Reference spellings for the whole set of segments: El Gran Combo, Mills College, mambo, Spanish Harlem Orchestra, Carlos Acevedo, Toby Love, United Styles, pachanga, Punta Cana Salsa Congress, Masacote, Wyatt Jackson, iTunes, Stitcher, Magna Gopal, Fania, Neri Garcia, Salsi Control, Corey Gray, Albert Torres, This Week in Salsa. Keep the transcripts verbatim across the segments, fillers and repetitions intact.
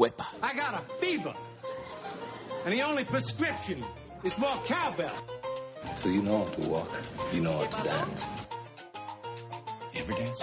Wepa. I got a fever, and the only prescription is more cowbell. So you know how to walk, you know how to dance. You ever dance?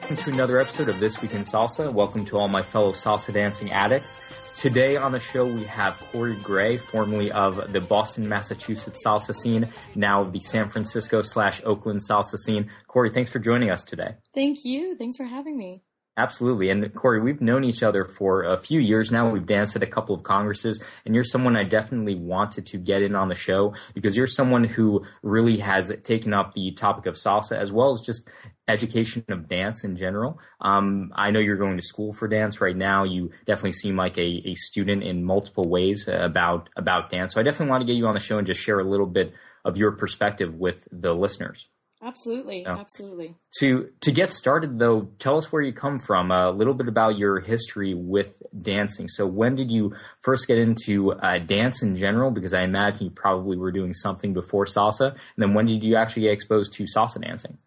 Welcome to another episode of This Week in Salsa. Welcome to all my fellow salsa dancing addicts. Today on the show, we have Corey Gray, formerly of the Boston, Massachusetts salsa scene, now the San Francisco slash Oakland salsa scene. Corey, thanks for joining us today. Thank you. Thanks for having me. Absolutely. And Corey, we've known each other for a few years now. We've danced at a couple of congresses, and you're someone I definitely wanted to get in on the show because you're someone who really has taken up the topic of salsa as well as just education of dance in general. Um, I know you're going to school for dance right now. You definitely seem like a, a student in multiple ways about, about dance. So I definitely want to get you on the show and just share a little bit of your perspective with the listeners. Absolutely. So, absolutely. To to get started, though, tell us where you come from, a little bit about your history with dancing. So when did you first get into uh, dance in general? Because I imagine you probably were doing something before salsa. And then when did you actually get exposed to salsa dancing?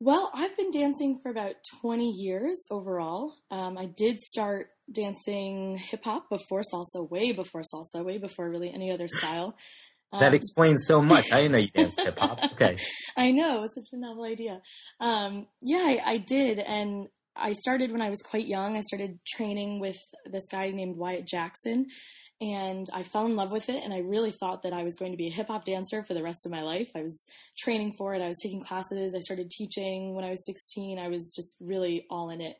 Well, I've been dancing for about twenty years overall. Um, I did start dancing hip hop before salsa, way before salsa, way before really any other style. Um, that explains so much. I didn't know you danced hip hop. Okay. I know. It was such a novel idea. Um, yeah, I, I did. And I started when I was quite young. I started training with this guy named Wyatt Jackson. And I fell in love with it, and I really thought that I was going to be a hip-hop dancer for the rest of my life. I was training for it. I was taking classes. I started teaching when I was sixteen. I was just really all in it.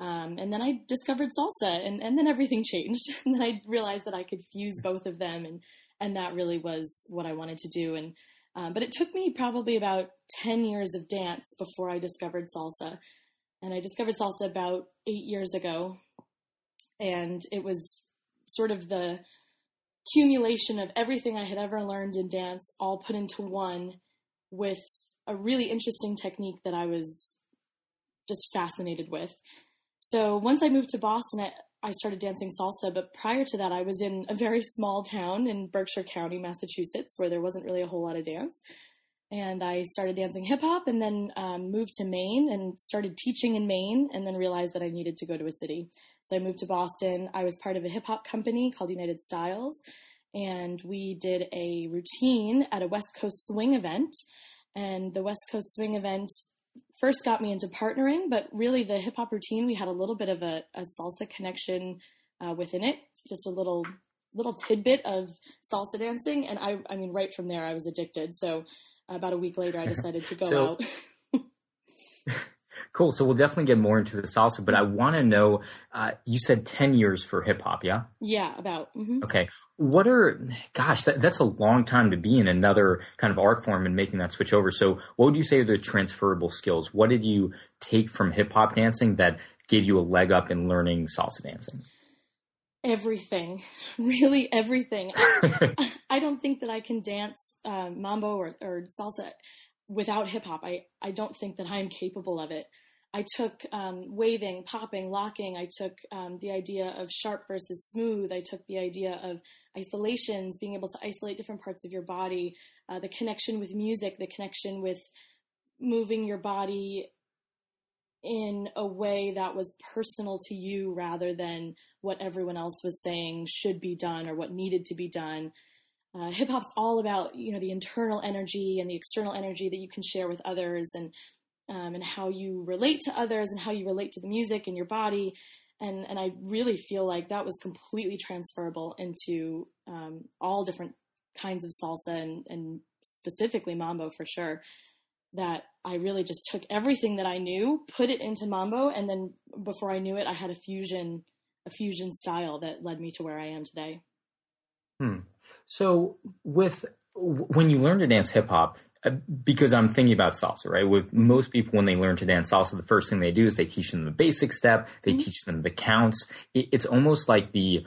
Um, and then I discovered salsa, and, and then everything changed. And then I realized that I could fuse both of them, and, and that really was what I wanted to do. And um, but it took me probably about ten years of dance before I discovered salsa. And I discovered salsa about eight years ago, and it was sort of the accumulation of everything I had ever learned in dance all put into one with a really interesting technique that I was just fascinated with. So once I moved to Boston, I, I started dancing salsa, but prior to that, I was in a very small town in Berkshire County, Massachusetts, where there wasn't really a whole lot of dance. And I started dancing hip hop and then um, moved to Maine and started teaching in Maine and then realized that I needed to go to a city. So I moved to Boston. I was part of a hip hop company called United Styles, and we did a routine at a West Coast swing event. And the West Coast swing event first got me into partnering, but really the hip hop routine, we had a little bit of a, a salsa connection uh, within it, just a little little tidbit of salsa dancing. And I, I mean, right from there, I was addicted. So about a week later, I decided to go so, out. Cool. So we'll definitely get more into the salsa, but I want to know, uh, you said ten years for hip hop, yeah? Yeah, about. Mm-hmm. Okay. What are, gosh, that, that's a long time to be in another kind of art form and making that switch over. So what would you say are the transferable skills? What did you take from hip hop dancing that gave you a leg up in learning salsa dancing? Everything, really everything. I, I don't think that I can dance uh, mambo or, or salsa without hip hop. I, I don't think that I'm capable of it. I took um, waving, popping, locking. I took um, the idea of sharp versus smooth. I took the idea of isolations, being able to isolate different parts of your body, uh, the connection with music, the connection with moving your body in a way that was personal to you rather than what everyone else was saying should be done or what needed to be done. Uh, hip hop's all about, you know, the internal energy and the external energy that you can share with others and, um, and how you relate to others and how you relate to the music and your body. And, and I really feel like that was completely transferable into, um, all different kinds of salsa and, and specifically mambo for sure. That I really just took everything that I knew, put it into mambo, and then before I knew it, I had a fusion, a fusion style that led me to where I am today. Hmm. So with when you learn to dance hip hop, because I'm thinking about salsa, right? With most people, when they learn to dance salsa, the first thing they do is they teach them the basic step, they mm-hmm. teach them the counts. It, it's almost like the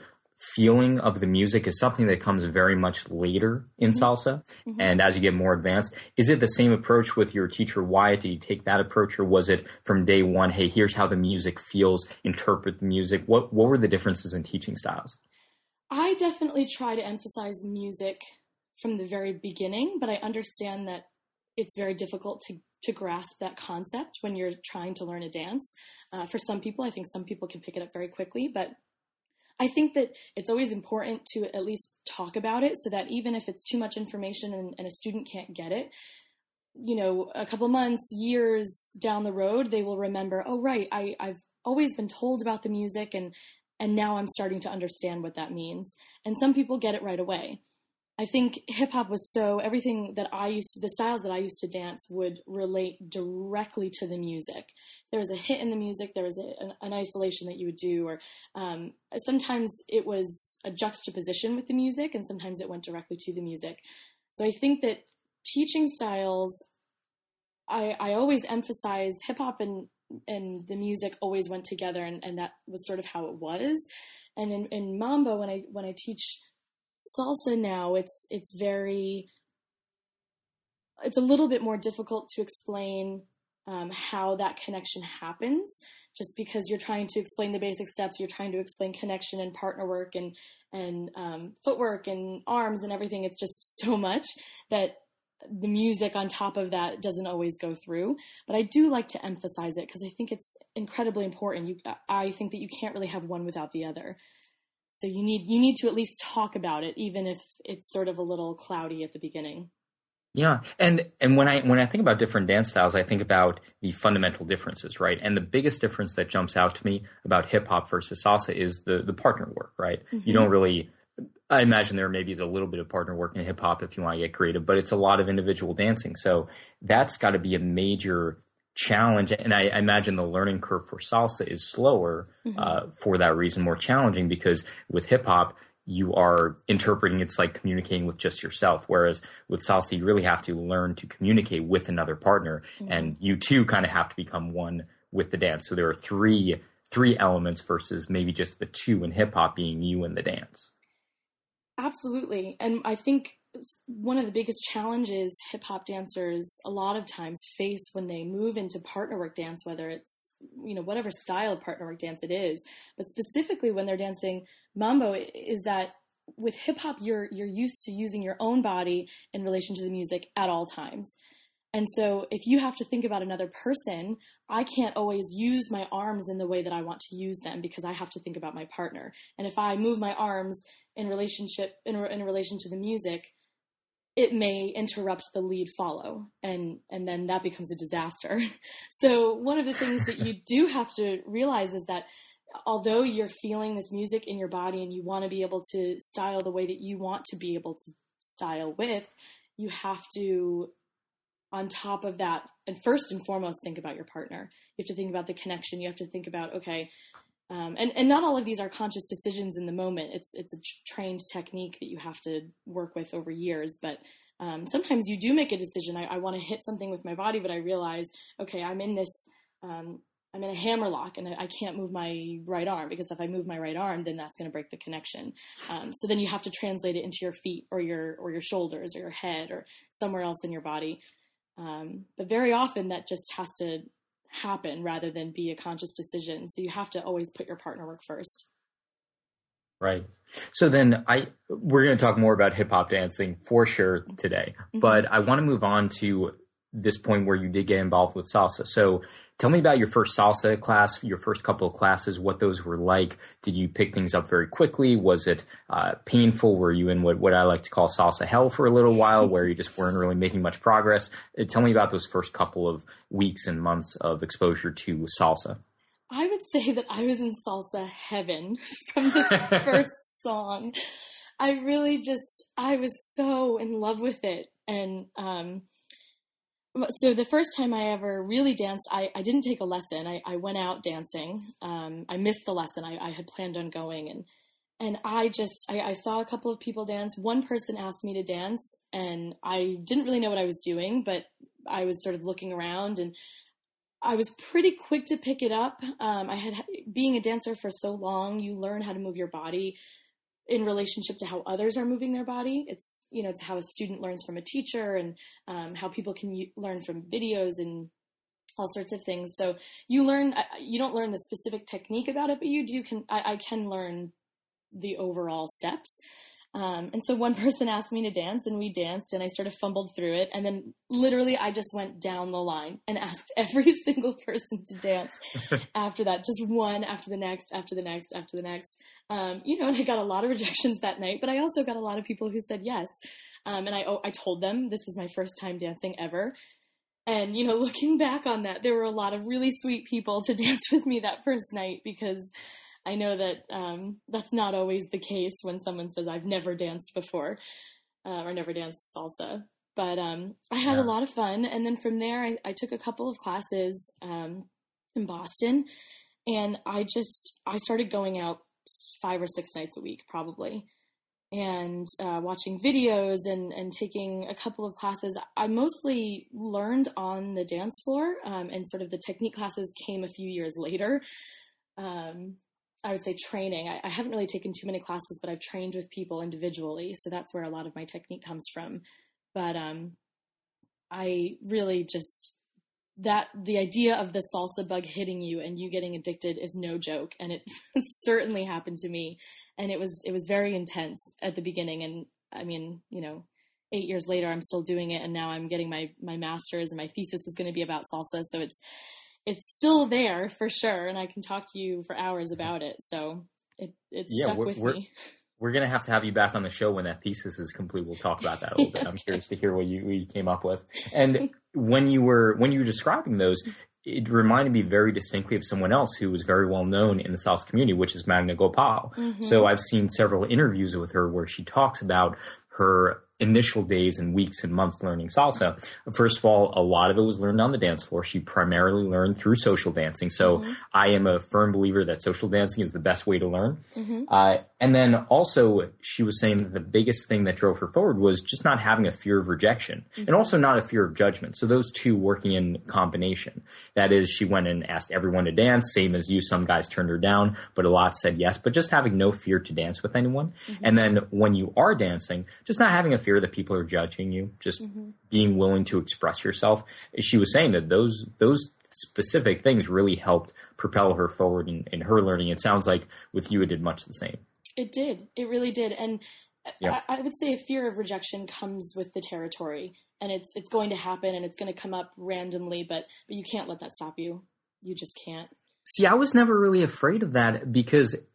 feeling of the music is something that comes very much later in mm-hmm. salsa. Mm-hmm. And as you get more advanced, is it the same approach with your teacher, Wyatt? Did you take that approach, or was it from day one, hey, here's how the music feels, interpret the music? What, what were the differences in teaching styles? I definitely try to emphasize music from the very beginning, but I understand that it's very difficult to to grasp that concept when you're trying to learn a dance. Uh, for some people, I think some people can pick it up very quickly, but I think that it's always important to at least talk about it so that even if it's too much information and, and a student can't get it, you know, a couple months, years down the road, they will remember, oh, right, I, I've always been told about the music and and now I'm starting to understand what that means. And some people get it right away. I think hip hop was so, everything that I used to, the styles that I used to dance would relate directly to the music. There was a hit in the music, there was a, an, an isolation that you would do, or um, sometimes it was a juxtaposition with the music, and sometimes it went directly to the music. So I think that teaching styles, I, I always emphasize hip hop and, and the music always went together, and, and that was sort of how it was. And in, in Mambo, when I when I teach salsa now, it's it's very, it's a little bit more difficult to explain um, how that connection happens, just because you're trying to explain the basic steps, you're trying to explain connection and partner work and and um, footwork and arms and everything. It's just so much that the music on top of that doesn't always go through. But I do like to emphasize it because I think it's incredibly important. You, I think that you can't really have one without the other. So you need you need to at least talk about it, even if it's sort of a little cloudy at the beginning. Yeah, and and when I when I think about different dance styles, I think about the fundamental differences, right? And the biggest difference that jumps out to me about hip hop versus salsa is the the partner work, right? Mm-hmm. You don't really. I imagine there maybe is a little bit of partner work in hip hop if you want to get creative, but it's a lot of individual dancing. So that's got to be a major challenge. And I, I imagine the learning curve for salsa is slower mm-hmm. uh, for that reason, more challenging, because with hip hop, you are interpreting, it's like communicating with just yourself. Whereas with salsa, you really have to learn to communicate with another partner mm-hmm. and you too kind of have to become one with the dance. So there are three, three elements versus maybe just the two in hip hop being you and the dance. Absolutely. And I think one of the biggest challenges hip hop dancers a lot of times face when they move into partner work dance, whether it's, you know, whatever style of partner work dance it is, but specifically when they're dancing mambo, is that with hip hop, you're, you're used to using your own body in relation to the music at all times. And so if you have to think about another person, I can't always use my arms in the way that I want to use them because I have to think about my partner. And if I move my arms in relationship in, in relation to the music, it may interrupt the lead follow. And, and then that becomes a disaster. So one of the things that you do have to realize is that although you're feeling this music in your body and you want to be able to style the way that you want to be able to style with, you have to, on top of that, and first and foremost, think about your partner. You have to think about the connection. You have to think about, okay, um, and, and not all of these are conscious decisions in the moment. It's it's a trained technique that you have to work with over years. But um, sometimes you do make a decision. I, I want to hit something with my body, but I realize, okay, I'm in this, um, I'm in a hammer lock, and I, I can't move my right arm because if I move my right arm, then that's going to break the connection. Um, so then you have to translate it into your feet or your or your shoulders or your head or somewhere else in your body. Um, but very often that just has to happen rather than be a conscious decision. So you have to always put your partner work first. Right. So then I, we're going to talk more about hip hop dancing for sure today, mm-hmm. but I want to move on to this point where you did get involved with salsa. So tell me about your first salsa class, your first couple of classes, what those were like. Did you pick things up very quickly? Was it uh, painful? Were you in what, what I like to call salsa hell for a little while where you just weren't really making much progress? Tell me about those first couple of weeks and months of exposure to salsa. I would say that I was in salsa heaven from the first song. I really just, I was so in love with it. And, um, So the first time I ever really danced, I, I didn't take a lesson. I, I went out dancing. Um, I missed the lesson. I, I had planned on going. And and I just, I, I saw a couple of people dance. One person asked me to dance, and I didn't really know what I was doing, but I was sort of looking around, and I was pretty quick to pick it up. Um, I had, being a dancer for so long, you learn how to move your body in relationship to how others are moving their body. It's, you know, it's how a student learns from a teacher and um, how people can u- learn from videos and all sorts of things. So you learn, uh, you don't learn the specific technique about it, but you do can, I, I can learn the overall steps. Um, and so one person asked me to dance and we danced and I sort of fumbled through it. And then literally I just went down the line and asked every single person to dance after that, just one after the next, after the next, after the next. Um, you know, and I got a lot of rejections that night, but I also got a lot of people who said yes. Um, and I, I told them this is my first time dancing ever. And, you know, looking back on that, there were a lot of really sweet people to dance with me that first night, because I know that um, that's not always the case when someone says, I've never danced before uh, or never danced salsa. But um, I had yeah. a lot of fun. And then from there, I, I took a couple of classes um, in Boston. And I just I started going out five or six nights a week, probably, and uh, watching videos and, and taking a couple of classes. I mostly learned on the dance floor, um, and sort of the technique classes came a few years later. Um I would say training. I, I haven't really taken too many classes, but I've trained with people individually. So that's where a lot of my technique comes from. But um, I really just, that the idea of the salsa bug hitting you and you getting addicted is no joke. And it certainly happened to me. And it was, it was very intense at the beginning. And I mean, you know, eight years later, I'm still doing it. And now I'm getting my, my master's and my thesis is going to be about salsa. So it's, It's still there for sure, and I can talk to you for hours about it. So it it's yeah, stuck with we're, me. We're gonna have to have you back on the show when that thesis is complete. We'll talk about that a little yeah, bit. I'm okay. curious to hear what you, what you came up with. And when you were when you were describing those, it reminded me very distinctly of someone else who was very well known in the salsa community, which is Magna Gopal. Mm-hmm. So I've seen several interviews with her where she talks about her initial days and weeks and months learning salsa. First of all, a lot of it was learned on the dance floor. She primarily learned through social dancing. So mm-hmm. I am a firm believer that social dancing is the best way to learn. Mm-hmm. Uh, and then also she was saying that the biggest thing that drove her forward was just not having a fear of rejection mm-hmm. and also not a fear of judgment. So those two working in combination, that is, she went and asked everyone to dance, same as you. Some guys turned her down, but a lot said yes, but just having no fear to dance with anyone. Mm-hmm. And then when you are dancing, just not having a fear that people are judging you, just mm-hmm. being willing to express yourself. She was saying that those those specific things really helped propel her forward in, in her learning. It sounds like with you, it did much the same. It did. It really did. And yeah. I, I would say a fear of rejection comes with the territory, and it's it's going to happen, and it's going to come up randomly, but but you can't let that stop you. You just can't. See, I was never really afraid of that because –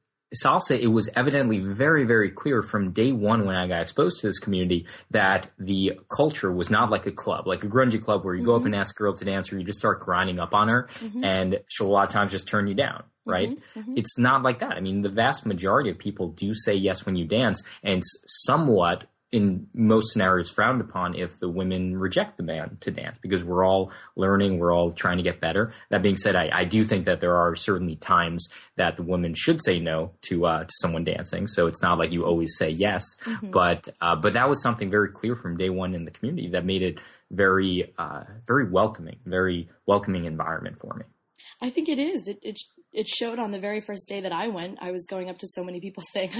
salsa, it was evidently very, very clear from day one when I got exposed to this community that the culture was not like a club, like a grungy club where you mm-hmm. go up and ask a girl to dance or you just start grinding up on her mm-hmm. and she'll a lot of times just turn you down, right? Mm-hmm. Mm-hmm. It's not like that. I mean, the vast majority of people do say yes when you dance, and somewhat in most scenarios frowned upon if the women reject the man to dance, because we're all learning, we're all trying to get better. That being said, I, I do think that there are certainly times that the woman should say no to uh, to someone dancing. So it's not like you always say yes, mm-hmm. but uh, but that was something very clear from day one in the community that made it very uh, very welcoming, very welcoming environment for me. I think it is. It, it it showed on the very first day that I went. I was going up to so many people saying,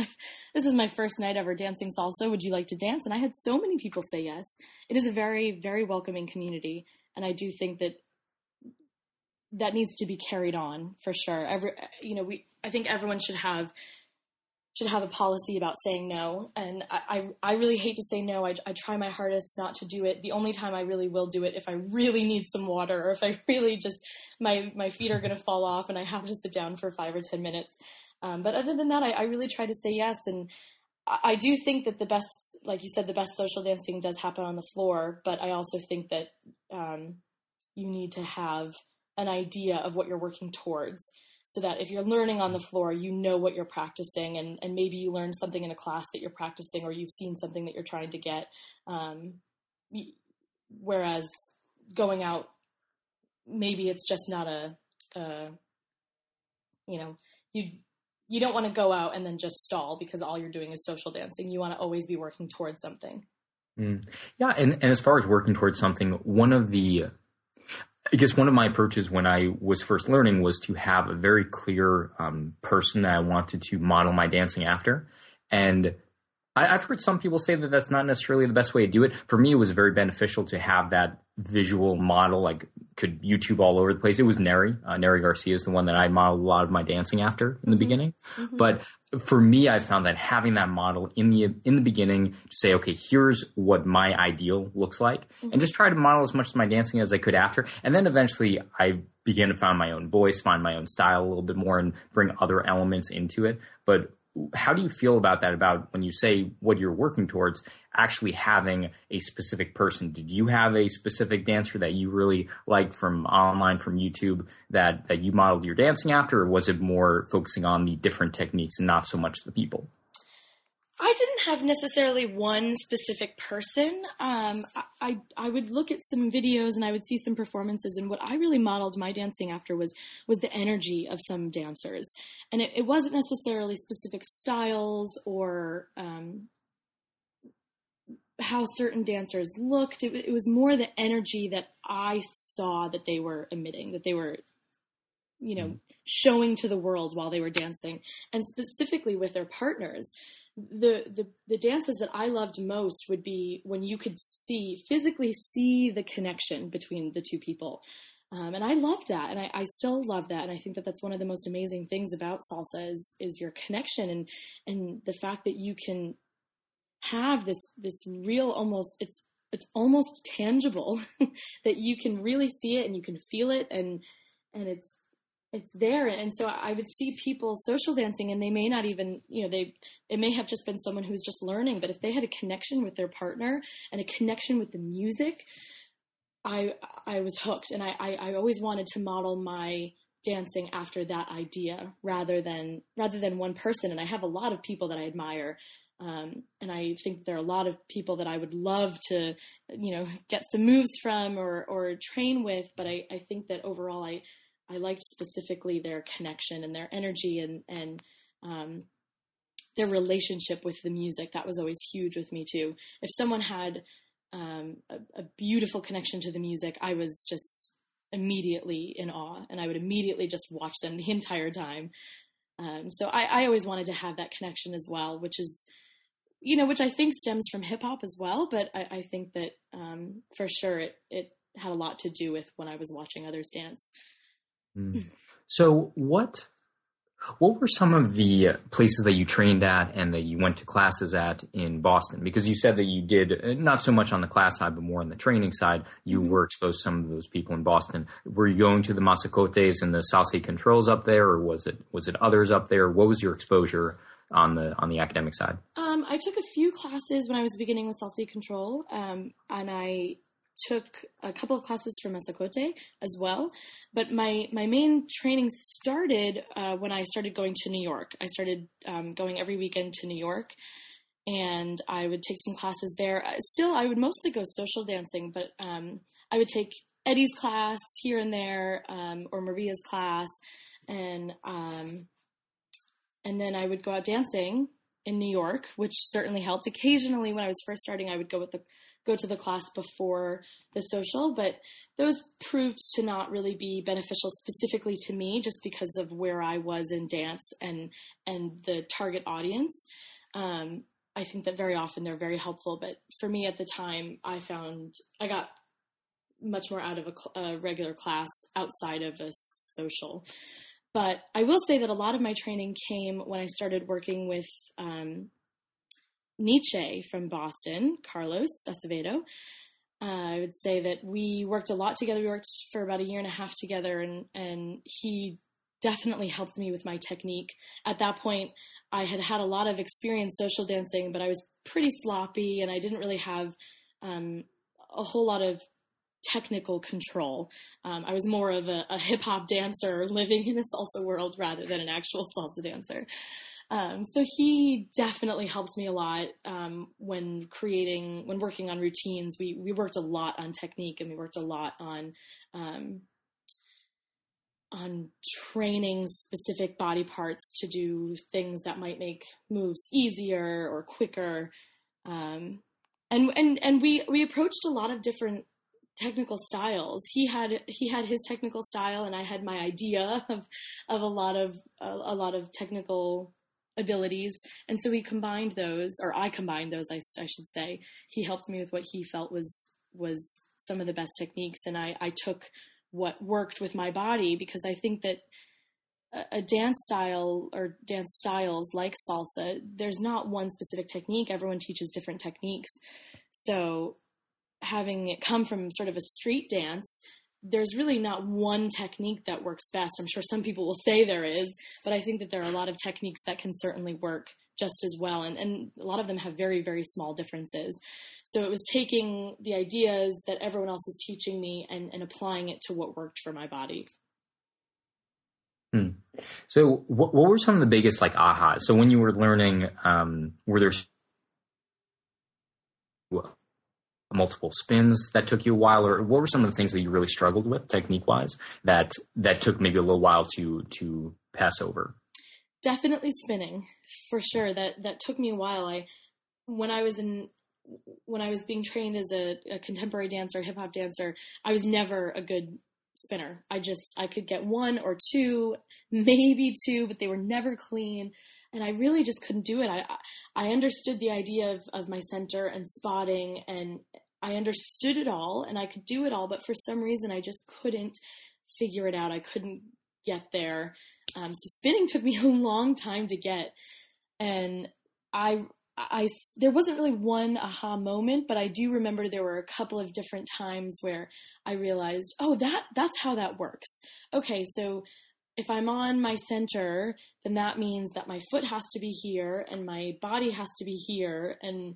this is my first night ever dancing salsa. Would you like to dance? And I had so many people say yes. It is a very, very welcoming community. And I do think that that needs to be carried on for sure. Every, you know, we, I think everyone should have, should have a policy about saying no. And I, I, I really hate to say no. I, I try my hardest not to do it. The only time I really will do it if I really need some water or if I really just, my, my feet are going to fall off and I have to sit down for five or ten minutes. Um, but other than that, I, I really try to say yes. And I, I do think that the best, like you said, the best social dancing does happen on the floor. But I also think that um, you need to have an idea of what you're working towards, so that if you're learning on the floor, you know what you're practicing, and, and maybe you learned something in a class that you're practicing, or you've seen something that you're trying to get. Um, whereas going out, maybe it's just not a, a you know, you you don't want to go out and then just stall because all you're doing is social dancing. You want to always be working towards something. Mm. Yeah, and, and as far as working towards something, one of the I guess one of my approaches when I was first learning was to have a very clear um, person that I wanted to model my dancing after. And I, I've heard some people say that that's not necessarily the best way to do it. For me, it was very beneficial to have that visual model. Like, could YouTube all over the place. It was Neri. Uh, Neri Garcia is the one that I modeled a lot of my dancing after in the mm-hmm. beginning. Mm-hmm. But for me, I found that having that model in the in the beginning to say, okay, here's what my ideal looks like, mm-hmm. and just try to model as much of my dancing as I could after. And then eventually I began to find my own voice, find my own style a little bit more, and bring other elements into it. But how do you feel about that, about when you say what you're working towards, actually having a specific person? Did you have a specific dancer that you really liked from online, from YouTube, that, that you modeled your dancing after? Or was it more focusing on the different techniques and not so much the people? I didn't have necessarily one specific person. Um, I, I would look at some videos and I would see some performances, and what I really modeled my dancing after was, was the energy of some dancers. And it, it wasn't necessarily specific styles or, um, how certain dancers looked. It, it was more the energy that I saw that they were emitting, that they were, you know, showing to the world while they were dancing, and specifically with their partners. The, the the dances that I loved most would be when you could see, physically see the connection between the two people. Um, and I loved that. And I, I still love that. And I think that that's one of the most amazing things about salsa is, is your connection and, and the fact that you can have this, this real, almost, it's, it's almost tangible that you can really see it and you can feel it, and, and it's, It's there. And so I would see people social dancing, and they may not even, you know, they, it may have just been someone who's just learning, but if they had a connection with their partner and a connection with the music, I, I was hooked. And I, I, I always wanted to model my dancing after that idea rather than, rather than one person. And I have a lot of people that I admire. Um, and I think there are a lot of people that I would love to, you know, get some moves from or, or train with. But I, I think that overall, I, I liked specifically their connection and their energy and, and um, their relationship with the music. That was always huge with me too. If someone had um, a, a beautiful connection to the music, I was just immediately in awe, and I would immediately just watch them the entire time. Um, so I, I always wanted to have that connection as well, which is, you know, which I think stems from hip hop as well. But I, I think that um, for sure it, it had a lot to do with when I was watching others dance. So what what were some of the places that you trained at and that you went to classes at in Boston? Because you said that you did not so much on the class side, but more on the training side. You mm-hmm. were exposed to some of those people in Boston. Were you going to the Masacotes and the Salsi Controls up there, or was it was it others up there? What was your exposure on the on the academic side? Um, I took a few classes when I was beginning with Salsi Control, um, and I took a couple of classes from Masacote as well. But my, my main training started uh, when I started going to New York. I started um, going every weekend to New York, and I would take some classes there. Still, I would mostly go social dancing, but um, I would take Eddie's class here and there, um, or Maria's class. And, um, and then I would go out dancing in New York, which certainly helped. Occasionally when I was first starting, I would go with the go to the class before the social, but those proved to not really be beneficial specifically to me just because of where I was in dance and, and the target audience. Um, I think that very often they're very helpful, but for me at the time, I found I got much more out of a, a regular class outside of a social. But I will say that a lot of my training came when I started working with, um, Nietzsche from Boston, Carlos Acevedo. Uh, I would say that we worked a lot together. We worked for about a year and a half together, and, and he definitely helped me with my technique. At that point, I had had a lot of experience social dancing, but I was pretty sloppy, and I didn't really have um, a whole lot of technical control. Um, I was more of a, a hip-hop dancer living in a salsa world rather than an actual salsa dancer. Um, so he definitely helped me a lot, um, when creating, when working on routines. We, we worked a lot on technique, and we worked a lot on, um, on training specific body parts to do things that might make moves easier or quicker. Um, and, and, and we, we approached a lot of different technical styles. He had, he had his technical style, and I had my idea of, of a lot of, a, a lot of technical abilities. And so we combined those, or I combined those, I, I should say. He helped me with what he felt was was some of the best techniques. And I, I took what worked with my body, because I think that a, a dance style or dance styles like salsa, there's not one specific technique. Everyone teaches different techniques. So having it come from sort of a street dance, there's really not one technique that works best. I'm sure some people will say there is, but I think that there are a lot of techniques that can certainly work just as well. And, and a lot of them have very, very small differences. So it was taking the ideas that everyone else was teaching me and, and applying it to what worked for my body. Hmm. So what, what were some of the biggest like aha? So when you were learning, um, were there well, multiple spins that took you a while, or what were some of the things that you really struggled with technique wise that, that took maybe a little while to, to pass over? Definitely spinning, for sure. That, that took me a while. I, when I was in, when I was being trained as a, a contemporary dancer, hip hop dancer, I was never a good spinner. I just, I could get one or two, maybe two, but they were never clean. And I really just couldn't do it. I, I understood the idea of, of my center and spotting, and I understood it all and I could do it all, but for some reason I just couldn't figure it out. I couldn't get there. Um, so spinning took me a long time to get. And I, I, there wasn't really one aha moment, but I do remember there were a couple of different times where I realized, oh, that, that's how that works. Okay. So if I'm on my center, then that means that my foot has to be here and my body has to be here. And,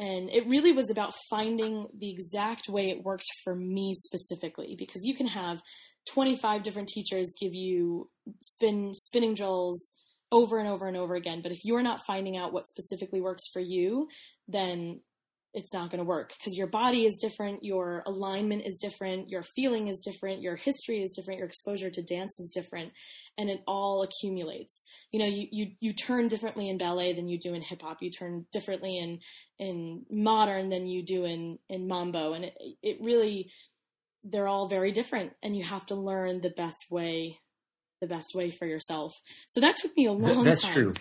and it really was about finding the exact way it worked for me specifically, because you can have twenty-five different teachers give you spin spinning drills over and over and over again. But if you're not finding out what specifically works for you, then it's not going to work, because your body is different, your alignment is different, your feeling is different, your history is different, your exposure to dance is different, and it all accumulates. You know, you you, you turn differently in ballet than you do in hip hop. You turn differently in in modern than you do in in mambo, and it, it really they're all very different, and you have to learn the best way, the best way for yourself. So that took me a long That's time.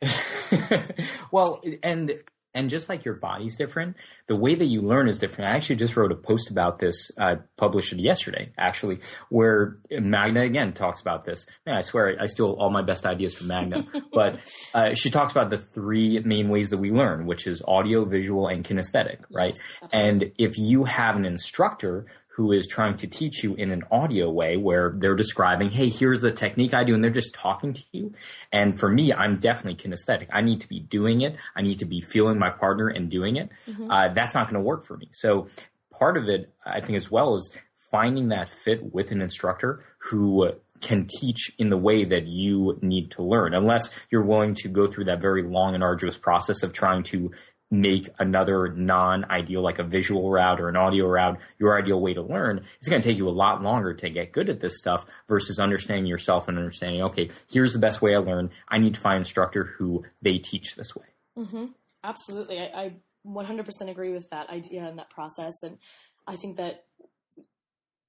That's true. Well, and. And just like your body's different, the way that you learn is different. I actually just wrote a post about this, uh, published yesterday, actually, where Magna again talks about this. Man, I swear I steal all my best ideas from Magna, but uh, she talks about the three main ways that we learn, which is audio, visual, and kinesthetic, right? Yes, and if you have an instructor who is trying to teach you in an audio way where they're describing, hey, here's the technique I do, and they're just talking to you. And for me, I'm definitely kinesthetic. I need to be doing it. I need to be feeling my partner and doing it. Mm-hmm. Uh, that's not going to work for me. So part of it, I think, as well, is finding that fit with an instructor who can teach in the way that you need to learn, unless you're willing to go through that very long and arduous process of trying to make another non-ideal, like a visual route or an audio route, your ideal way to learn. It's going to take you a lot longer to get good at this stuff versus understanding yourself and understanding, okay, here's the best way I learn. I need to find an instructor who they teach this way. Mm-hmm. Absolutely. I, I one hundred percent agree with that idea and that process. And I think that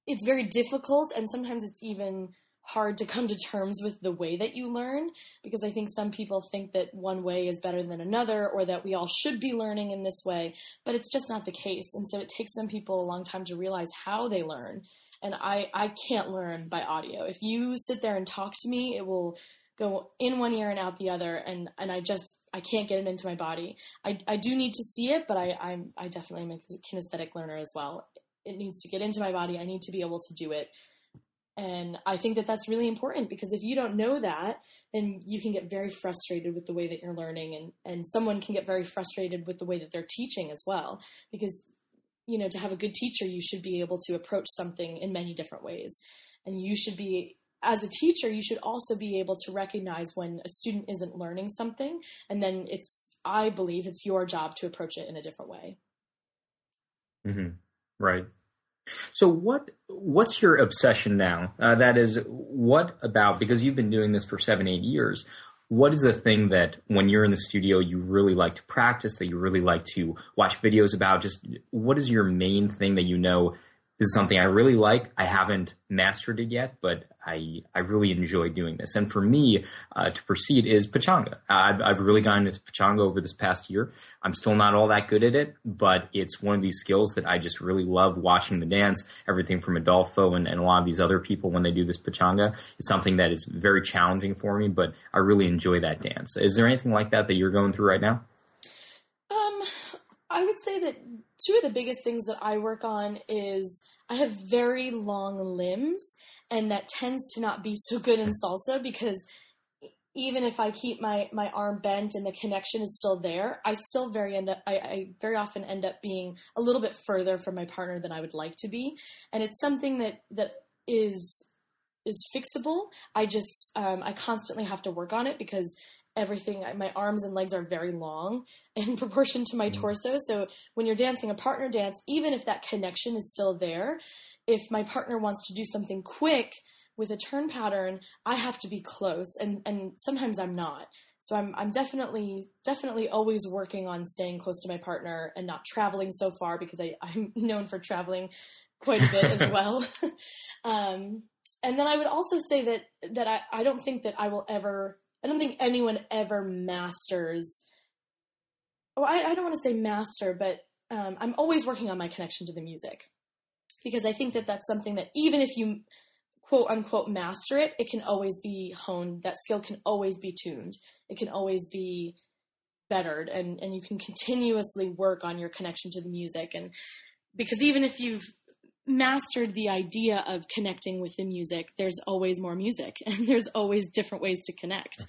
it's very difficult, and sometimes it's even hard to come to terms with the way that you learn, because I think some people think that one way is better than another, or that we all should be learning in this way, but it's just not the case. And so it takes some people a long time to realize how they learn. And I, I can't learn by audio. If you sit there and talk to me, it will go in one ear and out the other. And, and I just, I can't get it into my body. I, I do need to see it, but I, I'm, I definitely am a kinesthetic learner as well. It needs to get into my body. I need to be able to do it. And I think that that's really important, because if you don't know that, then you can get very frustrated with the way that you're learning, and, and someone can get very frustrated with the way that they're teaching as well, because, you know, to have a good teacher, you should be able to approach something in many different ways. And you should be, as a teacher, you should also be able to recognize when a student isn't learning something, and then it's, I believe it's your job to approach it in a different way. Mm-hmm. Right. So what what's your obsession now? Uh, that is, what about, because you've been doing this for seven, eight years, what is the thing that when you're in the studio you really like to practice, that you really like to watch videos about? Just what is your main thing that you know this is something I really like. I haven't mastered it yet, but I I really enjoy doing this. And for me, uh, to proceed is pachanga. I've, I've really gotten into pachanga over this past year. I'm still not all that good at it, but it's one of these skills that I just really love watching the dance, everything from Adolfo and, and a lot of these other people when they do this pachanga. It's something that is very challenging for me, but I really enjoy that dance. Is there anything like that that you're going through right now? Um, I would say that two of the biggest things that I work on is I have very long limbs, and that tends to not be so good in salsa because even if I keep my, my arm bent and the connection is still there, I still very end up, I, I very often end up being a little bit further from my partner than I would like to be. And it's something that, that is, is fixable. I just, um, I constantly have to work on it because everything, my arms and legs are very long in proportion to my torso. So when you're dancing a partner dance, even if that connection is still there, if my partner wants to do something quick with a turn pattern, I have to be close, and, and sometimes I'm not. So I'm I'm definitely definitely always working on staying close to my partner and not traveling so far because I, I'm known for traveling quite a bit as well. Um, and then I would also say that that I, I don't think that I will ever I don't think anyone ever masters. Oh, I, I don't want to say master, but um, I'm always working on my connection to the music. Because I think that that's something that even if you quote unquote master it, it can always be honed. That skill can always be tuned. It can always be bettered, and, and you can continuously work on your connection to the music. And because even if you've mastered the idea of connecting with the music, there's always more music and there's always different ways to connect.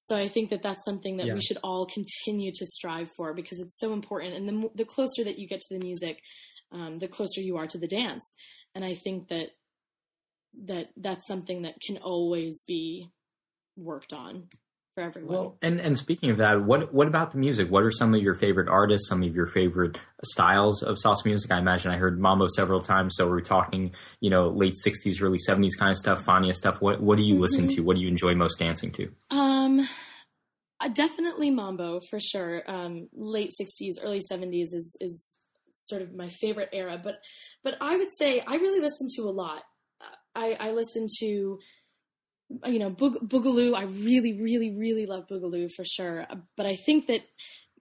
So I think that that's something that yeah. we should all continue to strive for because it's so important. And the, the closer that you get to the music, Um, the closer you are to the dance. And I think that that that's something that can always be worked on for everyone. Well, and, and speaking of that, what what about the music? What are some of your favorite artists, some of your favorite styles of salsa music? I imagine I heard mambo several times, so we're talking, you know, late sixties, early seventies kind of stuff, Fania stuff. What, what do you mm-hmm. listen to? What do you enjoy most dancing to? Um, definitely mambo, for sure. Um, late sixties, early seventies is is... sort of my favorite era, but, but I would say I really listen to a lot. I, I listen to, you know, boog- Boogaloo. I really, really, really love Boogaloo for sure. But I think that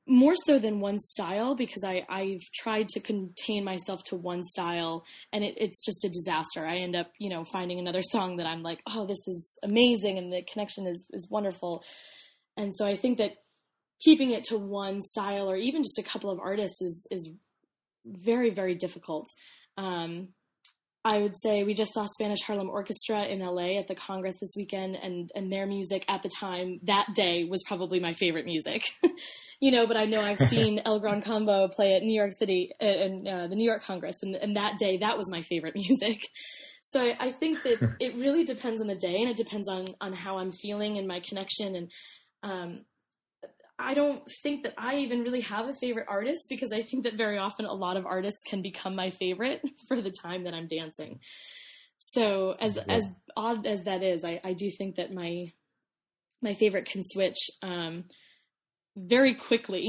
more so than one style, because I, I've tried to contain myself to one style and it, it's just a disaster. I end up, you know, finding another song that I'm like, oh, this is amazing. And the connection is, is wonderful. And so I think that keeping it to one style or even just a couple of artists is, is very, very difficult. Um, I would say we just saw Spanish Harlem Orchestra in L A at the Congress this weekend, and, and their music at the time that day was probably my favorite music, you know, but I know I've seen El Gran Combo play at New York City uh, and uh, the New York Congress. And, and that day, that was my favorite music. So I, I think that it really depends on the day and it depends on, on how I'm feeling and my connection. And, um, I don't think that I even really have a favorite artist because I think that very often a lot of artists can become my favorite for the time that I'm dancing. So as, yeah. as odd as that is, I, I do think that my, my favorite can switch, um, very quickly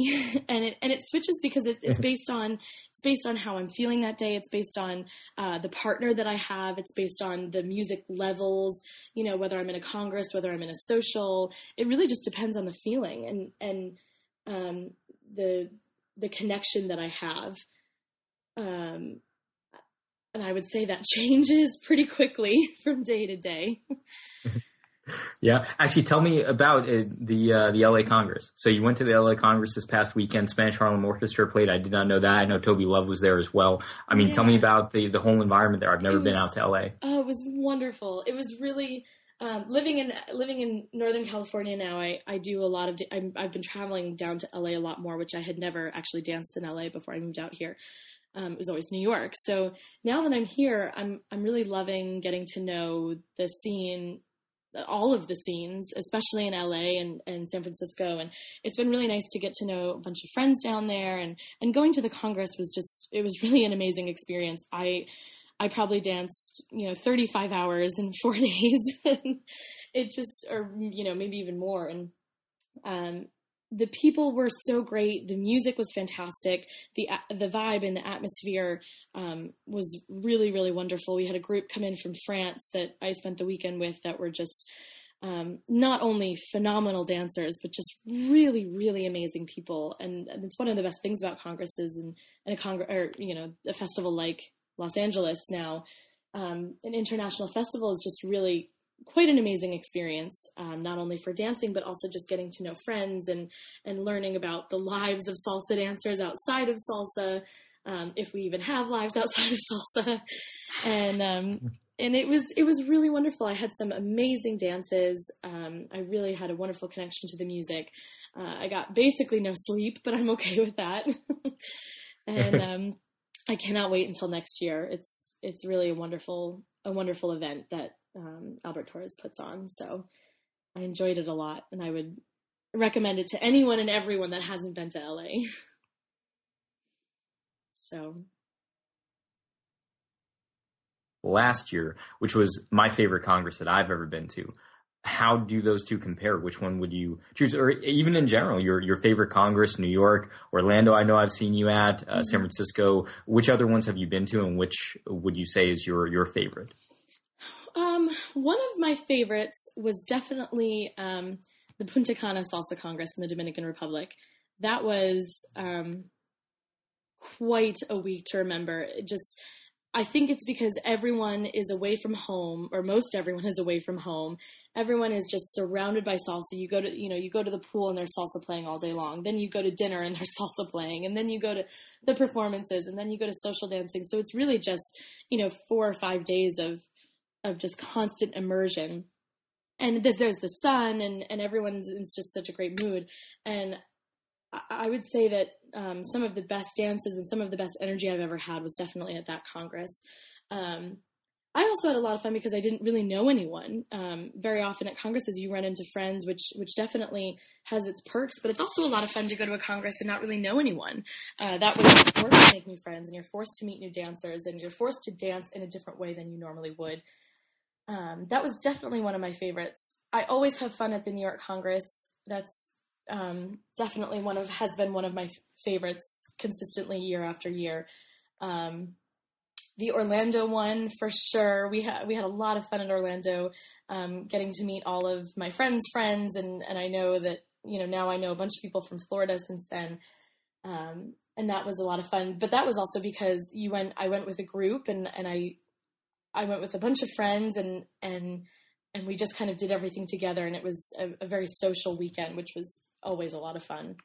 and it, and it switches because it, it's based on, it's based on how I'm feeling that day. It's based on, uh, the partner that I have. It's based on the music levels, you know, whether I'm in a Congress, whether I'm in a social, it really just depends on the feeling and, and, um, the, the connection that I have. Um, and I would say that changes pretty quickly from day to day. Yeah. Actually, tell me about uh, the uh, the L A Congress. So you went to the L A Congress this past weekend. Spanish Harlem Orchestra played. I did not know that. I know Toby Love was there as well. I mean, yeah. Tell me about the, the whole environment there. I've never was, been out to L A. Oh, it was wonderful. It was really um, living in living in Northern California now. I, I do a lot of I'm, I've been traveling down to L A a lot more, which I had never actually danced in L A before I moved out here. Um, it was always New York. So now that I'm here, I'm I'm really loving getting to know the scene. All of the scenes, especially in L A and, and San Francisco. And it's been really nice to get to know a bunch of friends down there, and, and going to the Congress was just, it was really an amazing experience. I, I probably danced, you know, thirty-five hours in four days. It just, or, you know, maybe even more. And, um, the people were so great. The music was fantastic. The the vibe and the atmosphere um, was really, really wonderful. We had a group come in from France that I spent the weekend with that were just um, not only phenomenal dancers, but just really, really amazing people. And, and it's one of the best things about congresses and, and a congress, or, you know, a festival like Los Angeles now. Um, an international festival is just really quite an amazing experience, um, not only for dancing, but also just getting to know friends and, and learning about the lives of salsa dancers outside of salsa, um, if we even have lives outside of salsa. And um, and it was it was really wonderful. I had some amazing dances. Um, I really had a wonderful connection to the music. Uh, I got basically no sleep, but I'm okay with that. And um, I cannot wait until next year. It's it's really a wonderful a wonderful event that Um, Albert Torres puts on. So I enjoyed it a lot, and I would recommend it to anyone and everyone that hasn't been to L A. So last year, which was my favorite Congress that I've ever been to, how do those two compare? Which one would you choose? Or even in general, your your favorite Congress, New York, Orlando, I know I've seen you at, uh, mm-hmm. San Francisco. Which other ones have you been to, and which would you say is your your favorite? Um, one of my favorites was definitely um, the Punta Cana Salsa Congress in the Dominican Republic. That was um, quite a week to remember. It just, I think it's because everyone is away from home, or most everyone is away from home. Everyone is just surrounded by salsa. You go to, you know, you go to the pool and there's salsa playing all day long. Then you go to dinner and there's salsa playing. And then you go to the performances, and then you go to social dancing. So it's really just, you know, four or five days of of just constant immersion. And this, there's the sun and, and everyone's in just such a great mood. And I, I would say that um, some of the best dances and some of the best energy I've ever had was definitely at that Congress. Um, I also had a lot of fun because I didn't really know anyone. Um, very often at Congresses, you run into friends, which which definitely has its perks, but it's also a lot of fun to go to a Congress and not really know anyone. Uh, that way you're forced to make new friends, and you're forced to meet new dancers, and you're forced to dance in a different way than you normally would. Um, that was definitely one of my favorites. I always have fun at the New York Congress. That's um, definitely one of, has been one of my f- favorites consistently year after year. Um, the Orlando one, for sure. We had, we had a lot of fun in Orlando, um, getting to meet all of my friends' friends. And, and I know that, you know, now I know a bunch of people from Florida since then. Um, and that was a lot of fun, but that was also because you went, I went with a group, and, and I, I went with a bunch of friends, and, and, and we just kind of did everything together. And it was a, a very social weekend, which was always a lot of fun.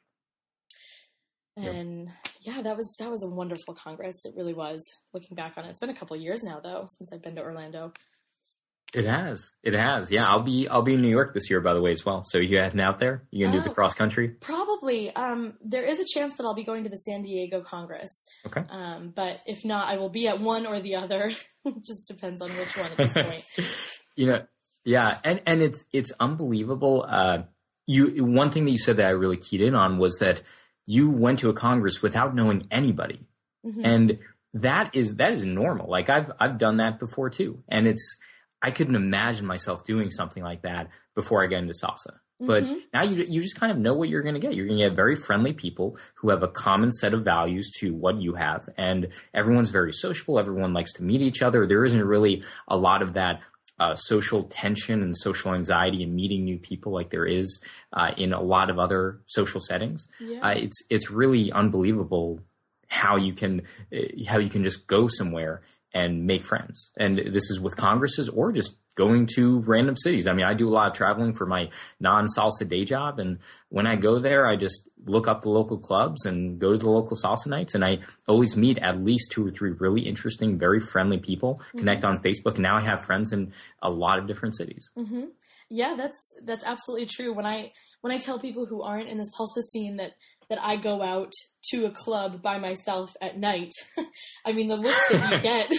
And yeah. yeah, that was, that was a wonderful Congress. It really was, looking back on it. It's been a couple of years now though, since I've been to Orlando. It has, it has. Yeah. I'll be, I'll be in New York this year, by the way, as well. So you heading out there? You gonna uh, do the cross country? Probably. Um, there is a chance that I'll be going to the San Diego Congress. Okay. Um, but if not, I will be at one or the other. It just depends on which one at this point. You know, yeah. And, and it's, it's unbelievable. Uh, you, one thing that you said that I really keyed in on was that you went to a Congress without knowing anybody. Mm-hmm. And that is, that is normal. Like I've, I've done that before too. And it's, I couldn't imagine myself doing something like that before I got into salsa. But mm-hmm. now you you just kind of know what you're going to get. You're going to get very friendly people who have a common set of values to what you have. And everyone's very sociable. Everyone likes to meet each other. There isn't really a lot of that uh, social tension and social anxiety and meeting new people like there is uh, in a lot of other social settings. Yeah. Uh, it's it's really unbelievable how you can uh, how you can just go somewhere and make friends. And this is with Congresses or just going to random cities. I mean, I do a lot of traveling for my non-salsa day job. And when I go there, I just look up the local clubs and go to the local salsa nights. And I always meet at least two or three really interesting, very friendly people, mm-hmm. connect on Facebook. And now I have friends in a lot of different cities. Mm-hmm. Yeah, that's, that's absolutely true. When I, when I tell people who aren't in the salsa scene that, that I go out to a club by myself at night, I mean, the looks that you get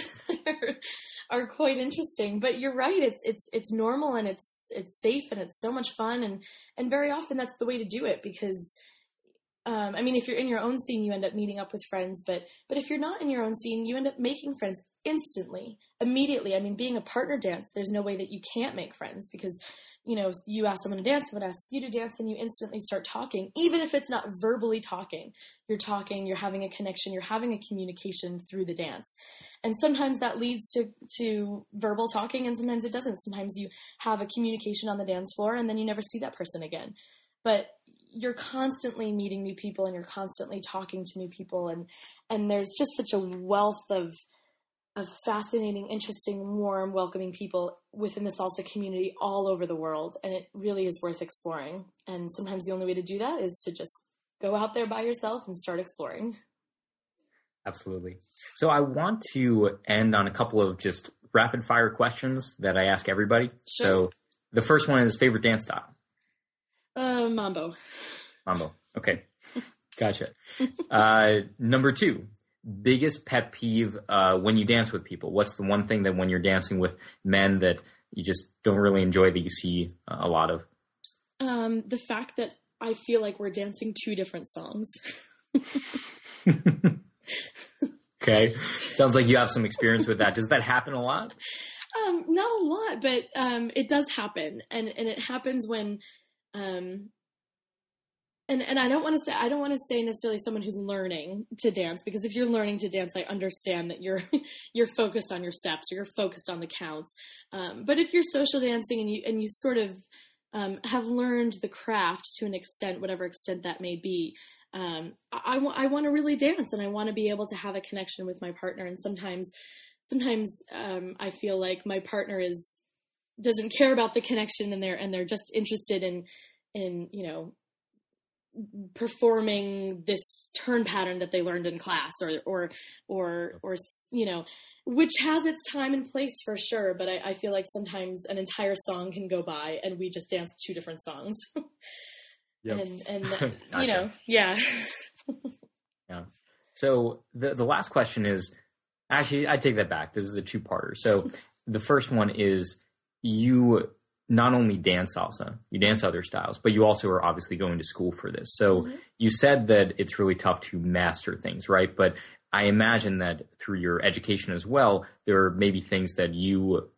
are, are quite interesting, but you're right. It's, it's, it's normal, and it's, it's safe, and it's so much fun. And, and very often that's the way to do it because, um, I mean, if you're in your own scene, you end up meeting up with friends, but, but if you're not in your own scene, you end up making friends. instantly, immediately. I mean, being a partner dance, there's no way that you can't make friends because, you know, you ask someone to dance, someone asks you to dance, and you instantly start talking, even if it's not verbally talking. You're talking, you're having a connection, you're having a communication through the dance. And sometimes that leads to, to verbal talking, and sometimes it doesn't. Sometimes you have a communication on the dance floor, and then you never see that person again. But you're constantly meeting new people, and you're constantly talking to new people, and and there's just such a wealth of of fascinating, interesting, warm, welcoming people within the salsa community all over the world. And it really is worth exploring. And sometimes the only way to do that is to just go out there by yourself and start exploring. Absolutely. So I want to end on a couple of just rapid fire questions that I ask everybody. Sure. So the first one is favorite dance style. Uh, mambo. Mambo. Okay. Gotcha. Uh, number two. Biggest pet peeve uh, when you dance with people? What's the one thing that when you're dancing with men that you just don't really enjoy that you see uh, a lot of? Um, the fact that I feel like we're dancing two different songs. Okay. Sounds like you have some experience with that. Does that happen a lot? Um, not a lot, but um, it does happen. And, and it happens when... Um, And and I don't want to say, I don't want to say necessarily someone who's learning to dance, because if you're learning to dance, I understand that you're, you're focused on your steps or you're focused on the counts. Um, but if you're social dancing and you, and you sort of, um, have learned the craft to an extent, whatever extent that may be, um, I, I, I want to really dance and I want to be able to have a connection with my partner. And sometimes, sometimes, um, I feel like my partner is, doesn't care about the connection and they're, and they're just interested in, in, you know, performing this turn pattern that they learned in class or, or, or, or, you know, which has its time and place for sure. But I, I feel like sometimes an entire song can go by and we just dance two different songs. Yep. and, and, uh, gotcha. You know, yeah. Yeah. So the, the last question is actually, I take that back. This is a two parter. So the first one is you not only dance salsa, you dance other styles, but you also are obviously going to school for this. So mm-hmm. You said that it's really tough to master things, right? But I imagine that through your education as well, there are maybe things that you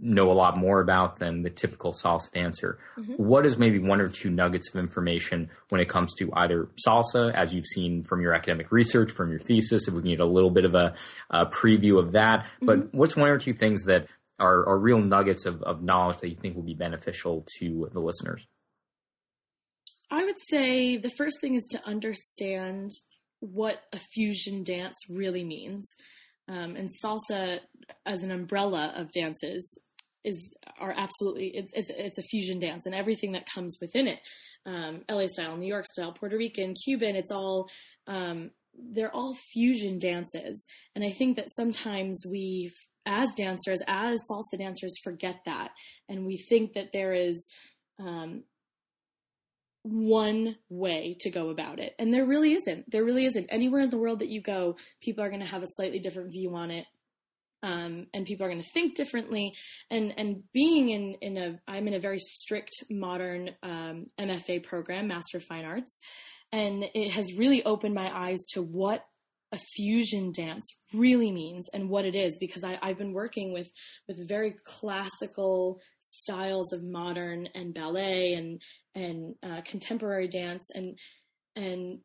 know a lot more about than the typical salsa dancer. Mm-hmm. What is maybe one or two nuggets of information when it comes to either salsa, as you've seen from your academic research, from your thesis, if we can get a little bit of a, a preview of that, mm-hmm. But what's one or two things that Are, are real nuggets of, of knowledge that you think will be beneficial to the listeners? I would say the first thing is to understand what a fusion dance really means. Um, and salsa as an umbrella of dances is, are absolutely, it's, it's, it's a fusion dance and everything that comes within it. Um, L A style, New York style, Puerto Rican, Cuban, it's all, um, they're all fusion dances. And I think that sometimes we've, as dancers, as salsa dancers, forget that. And we think that there is um, one way to go about it. And there really isn't. There really isn't. Anywhere in the world that you go, people are going to have a slightly different view on it. Um, and people are going to think differently. And, and being in, in a, I'm in a very strict modern um, M F A program, Master of Fine Arts. And it has really opened my eyes to what a fusion dance really means and what it is, because I, I've been working with, with very classical styles of modern and ballet and, and, uh, contemporary dance. And, and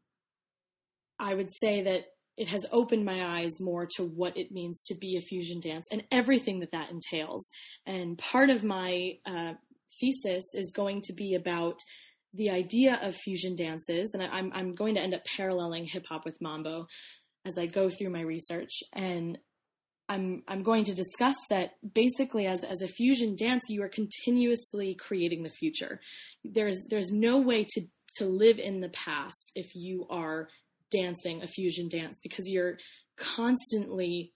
I would say that it has opened my eyes more to what it means to be a fusion dance and everything that that entails. And part of my, uh, thesis is going to be about the idea of fusion dances. And I, I'm, I'm going to end up paralleling hip hop with mambo as I go through my research, and I'm I'm going to discuss that basically as, as a fusion dance, you are continuously creating the future. There's there's no way to, to live in the past if you are dancing a fusion dance, because you're constantly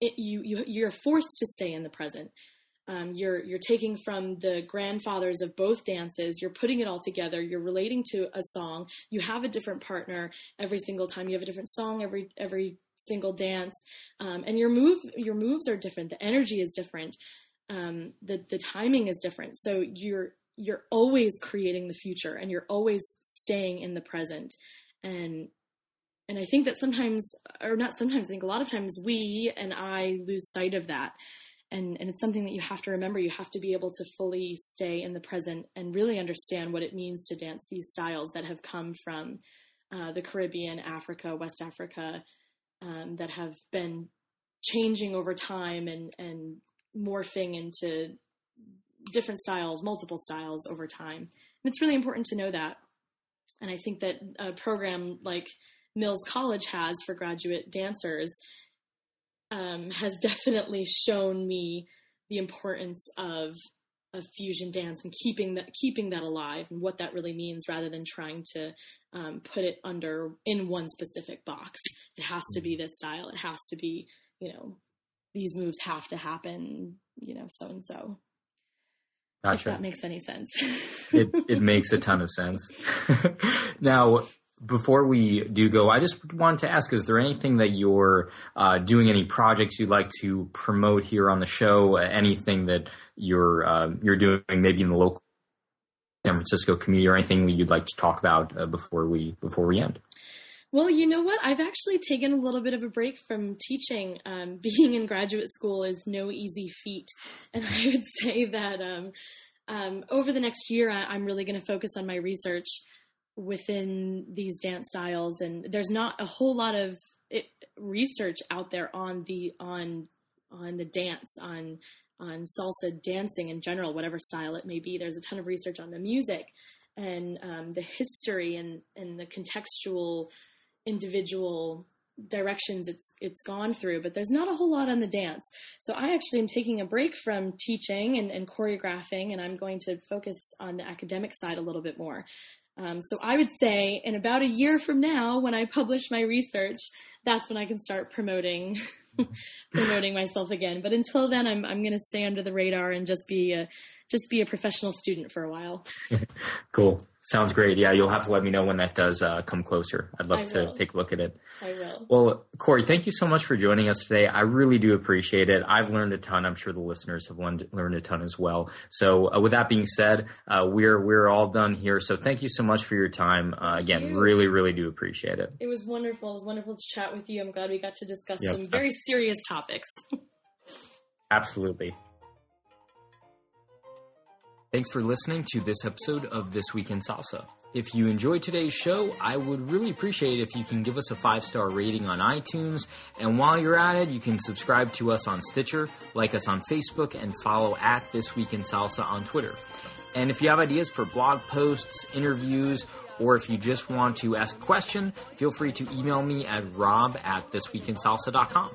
it, you you you're forced to stay in the present. Um, you're you're taking from the grandfathers of both dances. You're putting it all together. You're relating to a song. You have a different partner every single time. You have a different song every every single dance, um, and your move your moves are different. The energy is different. Um, the the timing is different. So you're you're always creating the future, and you're always staying in the present. And And I think that sometimes, or not sometimes, I think a lot of times we and I lose sight of that. And, and it's something that you have to remember. You have to be able to fully stay in the present and really understand what it means to dance these styles that have come from uh, the Caribbean, Africa, West Africa, um, that have been changing over time and, and morphing into different styles, multiple styles over time. And it's really important to know that. And I think that a program like Mills College has for graduate dancers um, has definitely shown me the importance of, of fusion dance and keeping that, keeping that alive and what that really means, rather than trying to um, put it under in one specific box. It has to be this style. It has to be, you know, these moves have to happen, you know, so-and-so. Gotcha. If that makes any sense. it it makes a ton of sense. Now, before we do go, I just wanted to ask, is there anything that you're uh, doing, any projects you'd like to promote here on the show, anything that you're uh, you're doing maybe in the local San Francisco community, or anything that you'd like to talk about uh, before we before we end? Well, you know what? I've actually taken a little bit of a break from teaching. Um, being in graduate school is no easy feat. And I would say that um, um, over the next year, I, I'm really going to focus on my research within these dance styles. And there's not a whole lot of it, research out there on the on on the dance, on on salsa dancing in general, whatever style it may be. There's a ton of research on the music and um, the history and, and the contextual individual directions it's it's gone through, but there's not a whole lot on the dance. So I actually am taking a break from teaching and, and choreographing, and I'm going to focus on the academic side a little bit more. Um, so I would say in about a year from now, when I publish my research, that's when I can start promoting promoting myself again. But until then, I'm I'm going to stay under the radar and just be a just be a professional student for a while. Cool. Sounds great. Yeah, you'll have to let me know when that does uh, come closer. I'd love to take a look at it. I will. Well, Corey, thank you so much for joining us today. I really do appreciate it. I've learned a ton. I'm sure the listeners have learned, learned a ton as well. So uh, with that being said, uh, we're we're all done here. So thank you so much for your time. Uh, again, you. really, really do appreciate it. It was wonderful. It was wonderful to chat with you. I'm glad we got to discuss yep. some very serious topics. Absolutely. Thanks for listening to this episode of This Week in Salsa. If you enjoyed today's show, I would really appreciate it if you can give us a five-star rating on iTunes. And while you're at it, you can subscribe to us on Stitcher, like us on Facebook, and follow at This Week in Salsa on Twitter. And if you have ideas for blog posts, interviews, or if you just want to ask a question, feel free to email me at rob at thisweekinsalsa dot com.